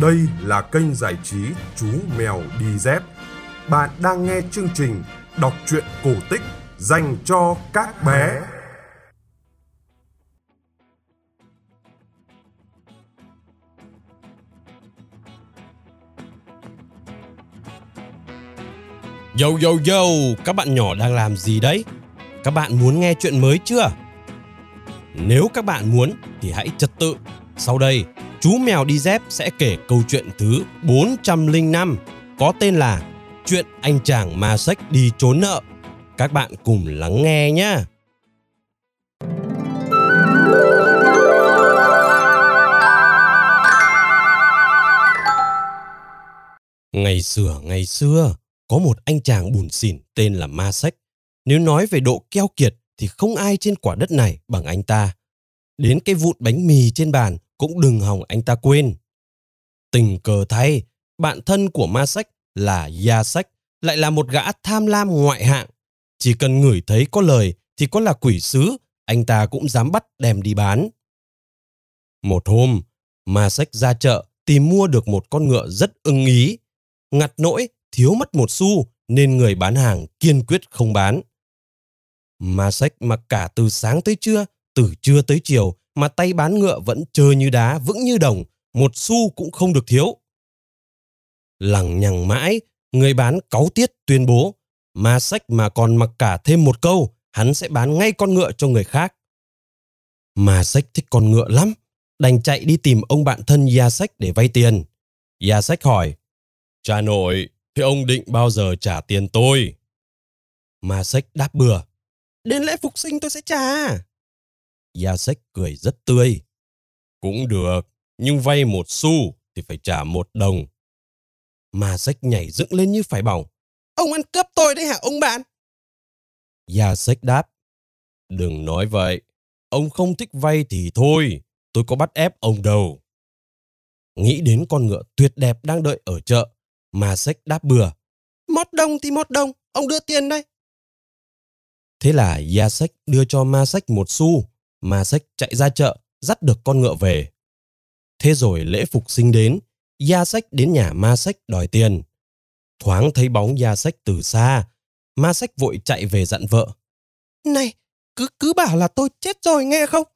Đây là kênh giải trí Chú Mèo Đi Dép. Bạn đang nghe chương trình đọc truyện cổ tích dành cho các bé. Yo yo yo, các bạn nhỏ đang làm gì đấy? Các bạn muốn nghe chuyện mới chưa? Nếu các bạn muốn thì hãy trật tự. Sau đây, Chú Mèo Đi Dép sẽ kể câu chuyện thứ 405 có tên là Chuyện anh chàng ma sách đi trốn nợ. Các bạn cùng lắng nghe nhé! Ngày xưa, có một anh chàng bủn xỉn tên là Ma Sách. Nếu nói về độ keo kiệt thì không ai trên quả đất này bằng anh ta. Đến cái vụn bánh mì trên bàn cũng đừng hòng anh ta quên. Tình cờ thay, bạn thân của Ma Sách là Ya Sách lại là một gã tham lam ngoại hạng. Chỉ cần ngửi thấy có lời thì có là quỷ sứ, anh ta cũng dám bắt đem đi bán. Một hôm, Ma Sách ra chợ tìm mua được một con ngựa rất ưng ý. Ngặt nỗi thiếu mất một xu nên người bán hàng kiên quyết không bán. Ma Sách mặc cả từ sáng tới trưa, từ trưa tới chiều mà tay bán ngựa vẫn trơ như đá, vững như đồng, một xu cũng không được thiếu. Lằng nhằng mãi, người bán cáu tiết tuyên bố Ma Sách mà còn mặc cả thêm một câu, hắn sẽ bán ngay con ngựa cho người khác. Ma Sách thích con ngựa lắm, đành chạy đi tìm ông bạn thân Ya Sách để vay tiền. Ya Sách hỏi: "Cha nội, thế ông định bao giờ trả tiền tôi?" Ma Sách đáp bừa: "Đến lễ phục sinh tôi sẽ trả." Ya Sách cười rất tươi: "Cũng được, nhưng vay một xu thì phải trả một đồng." Ma Sách nhảy dựng lên như phải bỏng: "Ông ăn cướp tôi đấy hả ông bạn?" Ya Sách đáp: "Đừng nói vậy, ông không thích vay thì thôi, tôi có bắt ép ông đâu." Nghĩ đến con ngựa tuyệt đẹp đang đợi ở chợ, Ma Sách đáp bừa: Một đồng, ông đưa tiền đây." Thế là Ya Sách đưa cho Ma Sách một xu. Ma Sách chạy ra chợ, dắt được con ngựa về. Thế rồi lễ phục sinh đến, Ya Sách đến nhà Ma Sách đòi tiền. Thoáng thấy bóng Ya Sách từ xa, Ma Sách vội chạy về dặn vợ: "Này, cứ bảo là tôi chết rồi nghe không?"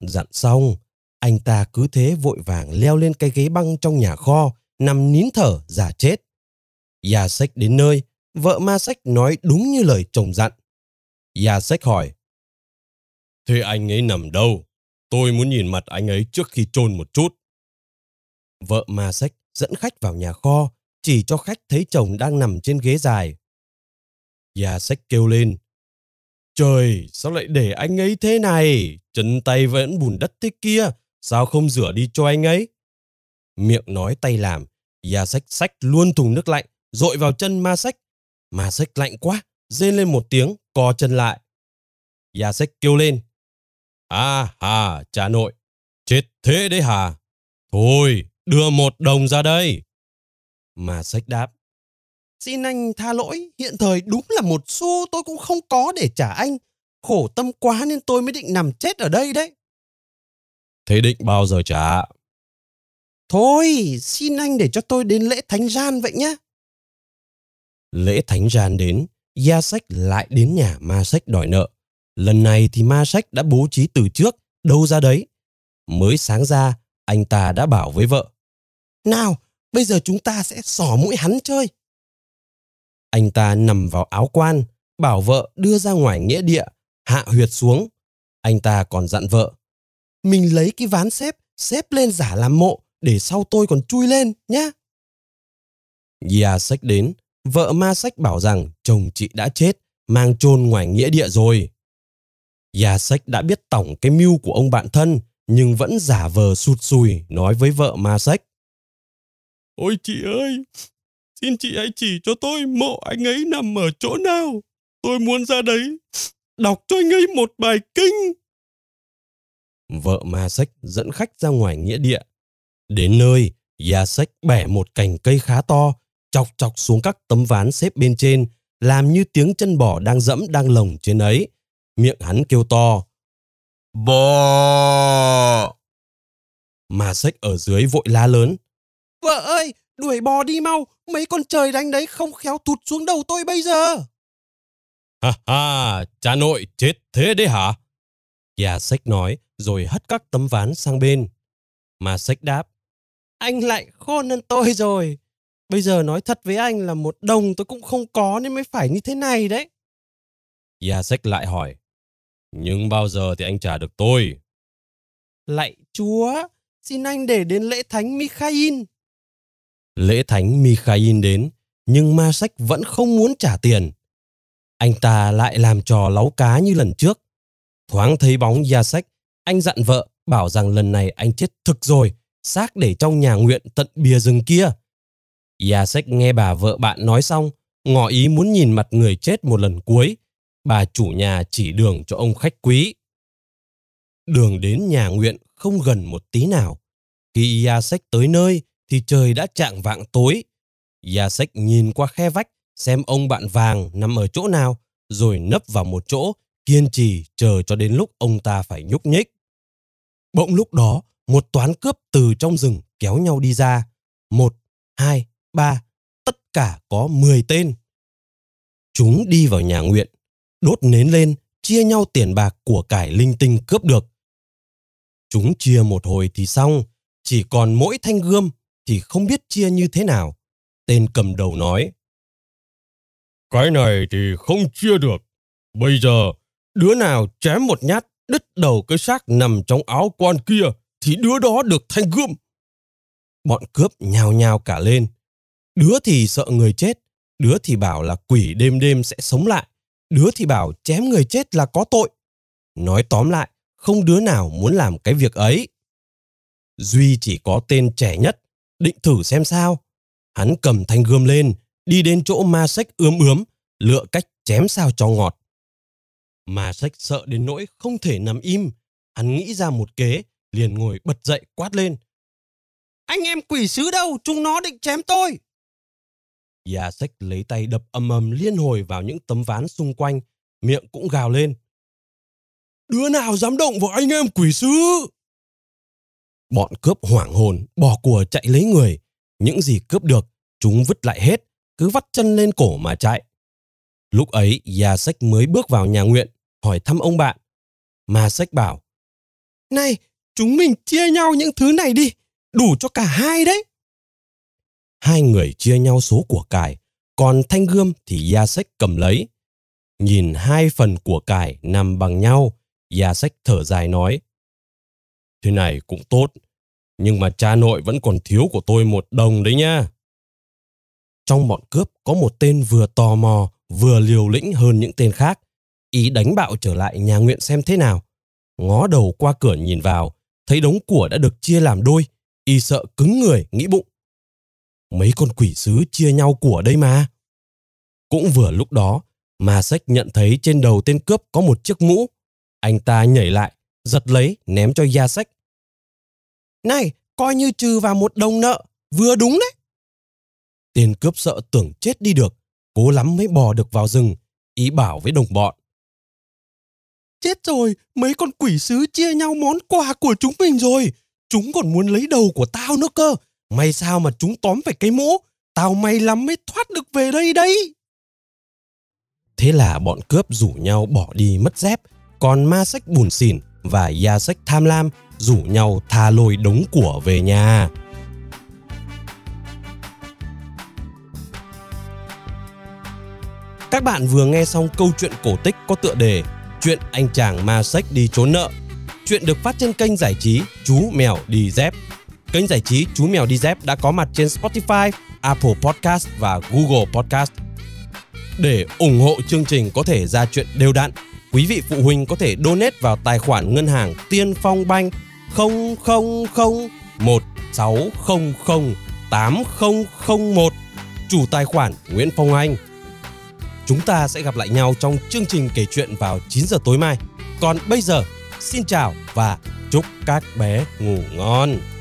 Dặn xong, anh ta cứ thế vội vàng leo lên cái ghế băng trong nhà kho, nằm nín thở giả chết. Ya Sách đến nơi, vợ Ma Sách nói đúng như lời chồng dặn. Ya Sách hỏi: "Thế anh ấy nằm đâu? Tôi muốn nhìn mặt anh ấy trước khi chôn một chút." Vợ Ma Sách dẫn khách vào nhà kho, chỉ cho khách thấy chồng đang nằm trên ghế dài. Ya Sách kêu lên: "Trời, sao lại để anh ấy thế này? Chân tay vẫn bùn đất thế kia, sao không rửa đi cho anh ấy?" Miệng nói tay làm, Ya Sách xách luôn thùng nước lạnh, dội vào chân Ma Sách. Ma Sách lạnh quá, rên lên một tiếng, co chân lại. Ya Sách kêu lên: "À hà, cha nội, chết thế đấy hả? Thôi, đưa 1 đồng ra đây." Ma Sách đáp: "Xin anh tha lỗi, hiện thời đúng là 1 xu tôi cũng không có để trả anh. Khổ tâm quá nên tôi mới định nằm chết ở đây đấy." "Thế định bao giờ trả?" "Thôi, xin anh để cho tôi đến lễ thánh gian vậy nhé." Lễ thánh gian đến, Ya Sách lại đến nhà Ma Sách đòi nợ. Lần này thì Ma Sách đã bố trí từ trước, đâu ra đấy. Mới sáng ra, anh ta đã bảo với vợ: "Nào, bây giờ chúng ta sẽ xỏ mũi hắn chơi." Anh ta nằm vào áo quan, bảo vợ đưa ra ngoài nghĩa địa, hạ huyệt xuống. Anh ta còn dặn vợ: "Mình lấy cái ván xếp lên giả làm mộ, để sau tôi còn chui lên nhé." Ya Sách đến, vợ Ma Sách bảo rằng chồng chị đã chết, mang chôn ngoài nghĩa địa rồi. Ya Sách đã biết tổng cái mưu của ông bạn thân, nhưng vẫn giả vờ sụt sùi nói với vợ Ma Sách: "Ôi chị ơi, xin chị hãy chỉ cho tôi mộ anh ấy nằm ở chỗ nào. Tôi muốn ra đấy, đọc cho anh ấy một bài kinh." Vợ Ma Sách dẫn khách ra ngoài nghĩa địa. Đến nơi, Ya Sách bẻ một cành cây khá to, chọc xuống các tấm ván xếp bên trên, làm như tiếng chân bò đang dẫm đang lồng trên ấy. Miệng hắn kêu to: "Bò!" Ma Sách ở dưới vội la lớn: Vợ ơi, đuổi bò đi mau, mấy con trời đánh đấy không khéo tụt xuống đầu tôi bây giờ. Ha ha, cha nội chết thế đấy hả? Nhà Sách nói rồi hất các tấm ván sang bên. Mà Sách đáp, anh lại khôn hơn tôi rồi. Bây giờ nói thật với anh là 1 đồng tôi cũng không có nên mới phải như thế này đấy. Nhà Sách lại hỏi, nhưng bao giờ thì anh trả được tôi? Lạy Chúa, xin anh để đến lễ thánh Mikhail. Lễ thánh Mikhail đến, nhưng ma Sách vẫn không muốn trả tiền. Anh ta lại làm trò láu cá như lần trước. Thoáng thấy bóng Gia Sách, anh dặn vợ bảo rằng lần này anh chết thực rồi, xác để trong nhà nguyện tận bìa rừng kia. Gia Sách nghe bà vợ bạn nói xong, ngỏ ý muốn nhìn mặt người chết một lần cuối. Bà chủ nhà chỉ đường cho ông khách quý. Đường đến nhà nguyện không gần một tí nào. Khi Gia Sách tới nơi thì trời đã chạng vạng tối. Gia Sách nhìn qua khe vách xem ông bạn vàng nằm ở chỗ nào, rồi nấp vào một chỗ, kiên trì chờ cho đến lúc ông ta phải nhúc nhích. Bỗng lúc đó, một toán cướp từ trong rừng kéo nhau đi ra. 1, 2, 3, tất cả có 10 tên. Chúng đi vào nhà nguyện, đốt nến lên, chia nhau tiền bạc của cải linh tinh cướp được. Chúng chia một hồi thì xong, chỉ còn mỗi thanh gươm thì không biết chia như thế nào. Tên cầm đầu nói, cái này thì không chia được. Bây giờ, đứa nào chém một nhát đứt đầu cái xác nằm trong áo quan kia thì đứa đó được thanh gươm. Bọn cướp nhào nhào cả lên. Đứa thì sợ người chết, đứa thì bảo là quỷ đêm đêm sẽ sống lại, đứa thì bảo chém người chết là có tội. Nói tóm lại, không đứa nào muốn làm cái việc ấy. Duy chỉ có tên trẻ nhất, định thử xem sao. Hắn cầm thanh gươm lên, đi đến chỗ ma Sách ướm, lựa cách chém sao cho ngọt. Ma Sách sợ đến nỗi không thể nằm im. Hắn nghĩ ra một kế, liền ngồi bật dậy quát lên, anh em quỷ sứ đâu, chúng nó định chém tôi. Gia Sách lấy tay đập ầm ầm liên hồi vào những tấm ván xung quanh, miệng cũng gào lên, đứa nào dám động vào anh em quỷ sứ. Bọn cướp hoảng hồn, bỏ của chạy lấy người. Những gì cướp được, chúng vứt lại hết, cứ vắt chân lên cổ mà chạy. Lúc ấy, Gia Sách mới bước vào nhà nguyện, hỏi thăm ông bạn. Ma Sách bảo, này, chúng mình chia nhau những thứ này đi, đủ cho cả hai đấy. Hai người chia nhau số của cải, còn thanh gươm thì Gia Sách cầm lấy. Nhìn hai phần của cải nằm bằng nhau, Gia Sách thở dài nói, thế này cũng tốt, nhưng mà cha nội vẫn còn thiếu của tôi 1 đồng đấy nha. Trong bọn cướp có một tên vừa tò mò, vừa liều lĩnh hơn những tên khác, ý đánh bạo trở lại nhà nguyện xem thế nào. Ngó đầu qua cửa nhìn vào, thấy đống của đã được chia làm đôi, y sợ cứng người nghĩ bụng, mấy con quỷ sứ chia nhau của đây mà. Cũng vừa lúc đó, Ma Sách nhận thấy trên đầu tên cướp có một chiếc mũ. Anh ta nhảy lại, giật lấy, ném cho Gia Sách. Này, coi như trừ vào 1 đồng nợ, vừa đúng đấy. Tên cướp sợ tưởng chết đi được, cố lắm mới bò được vào rừng, ý bảo với đồng bọn, chết rồi, mấy con quỷ sứ chia nhau món quà của chúng mình rồi. Chúng còn muốn lấy đầu của tao nữa cơ. May sao mà chúng tóm phải cái mũ, tao may lắm mới thoát được về đây đấy. Thế là bọn cướp rủ nhau bỏ đi mất dép, còn Ma Sách bủn xỉn và Gia Sách tham lam rủ nhau tha lôi đống của về nhà. Các bạn vừa nghe xong câu chuyện cổ tích có tựa đề Chuyện anh chàng Ma Sách đi trốn nợ. Chuyện được phát trên kênh giải trí Chú Mèo Đi Dép. Kênh giải trí Chú Mèo Đi Dép đã có mặt trên Spotify, Apple Podcast và Google Podcast. Để ủng hộ chương trình có thể ra chuyện đều đặn, quý vị phụ huynh có thể donate vào tài khoản ngân hàng Tiên Phong Bank 00016008001, chủ tài khoản Nguyễn Phong Anh. Chúng ta sẽ gặp lại nhau trong chương trình kể chuyện vào 9 giờ tối mai. Còn bây giờ, xin chào và chúc các bé ngủ ngon.